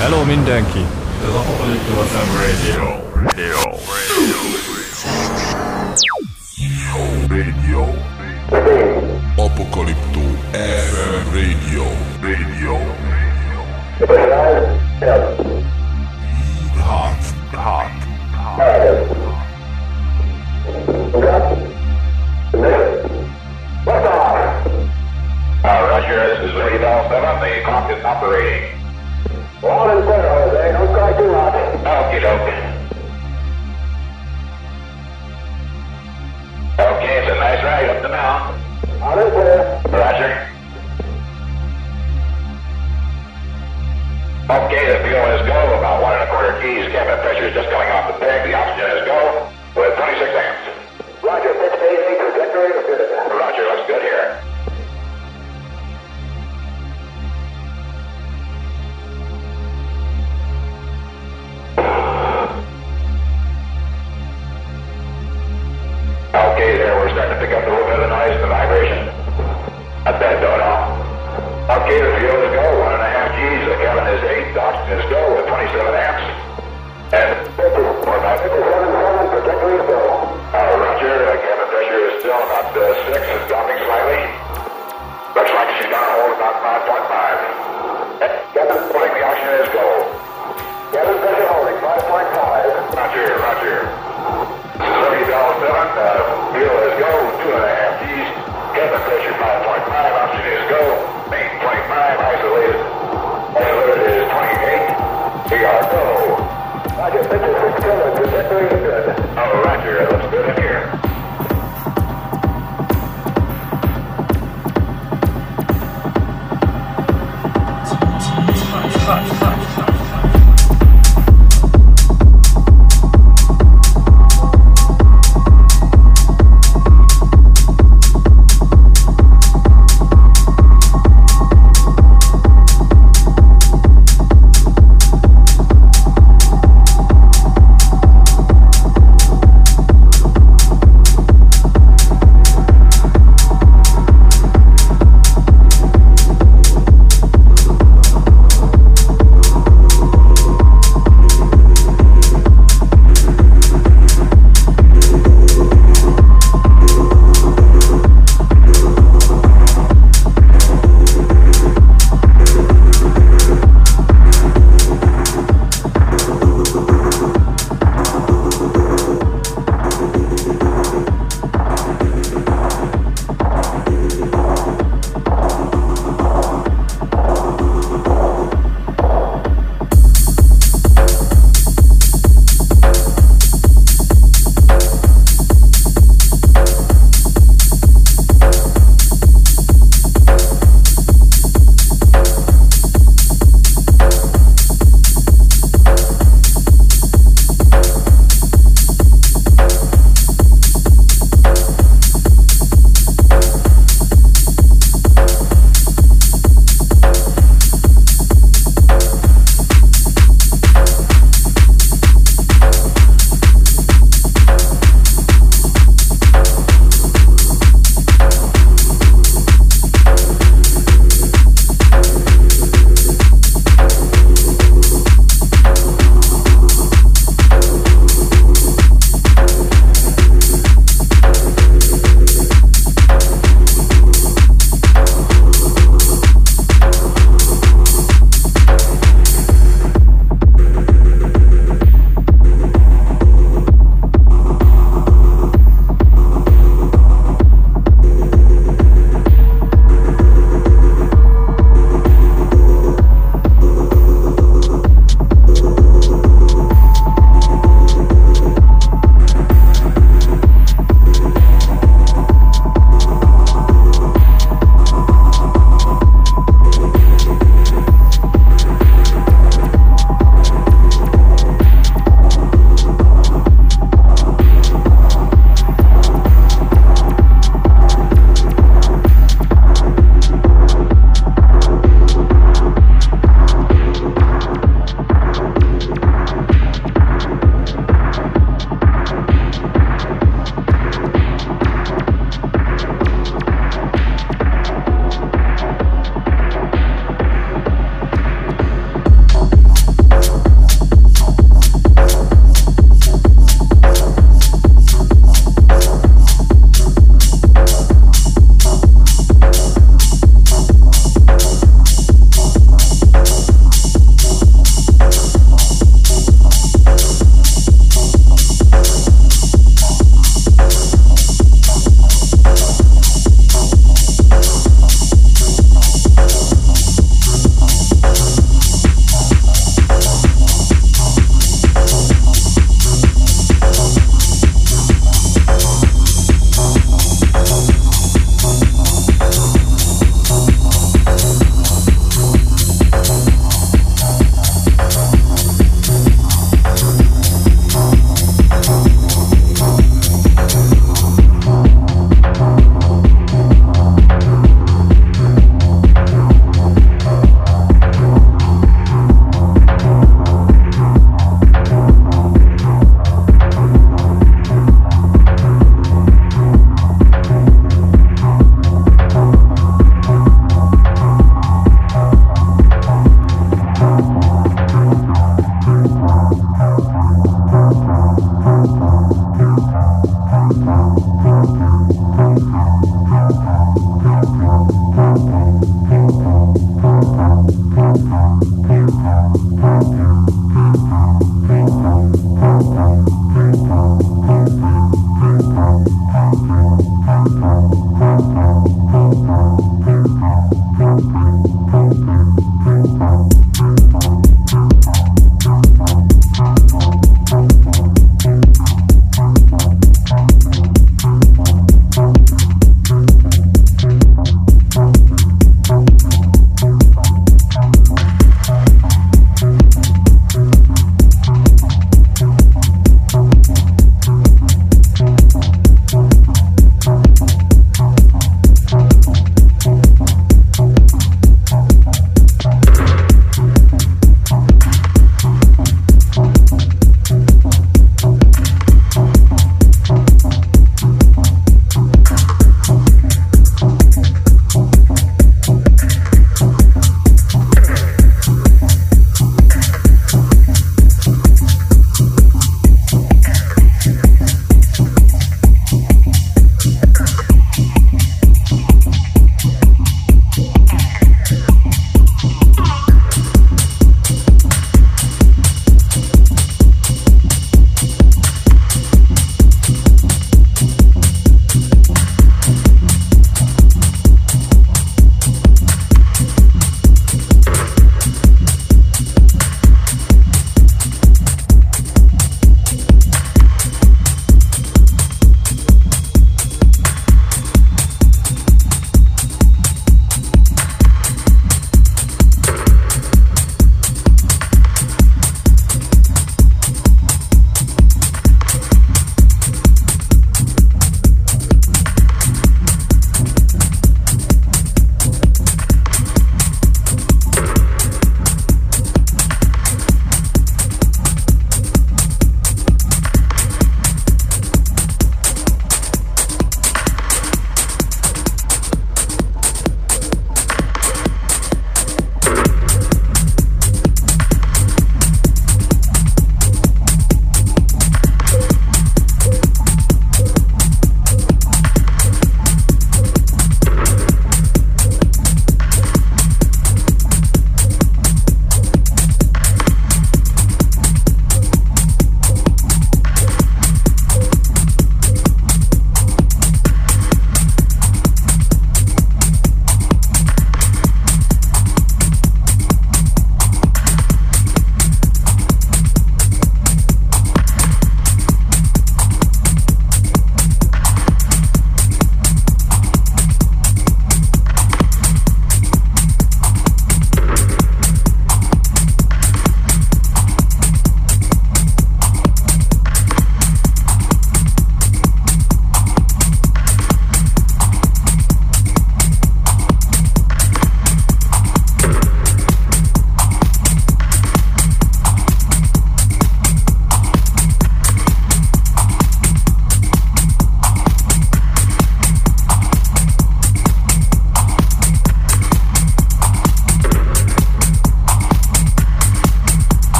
Hello mindenki! Ez Apocalypto FM Radio. Apocalypto FM Radio. Roger, this is Radar 7. The clock is operating. All in clear, Jose. Don't cry too hard. Okie doke. Okay, it's a nice ride up the mountain. All in clear. Roger. Okay, the fuel is go. About 1 1/4 G's. Cabin pressure is just coming off the peg. The oxygen is go. With 26 amps. Roger, pitch phasing trajectory is good. Roger, looks good here. Roger, cabin pressure is still not best.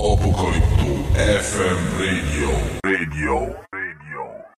Apocalypto FM Radio.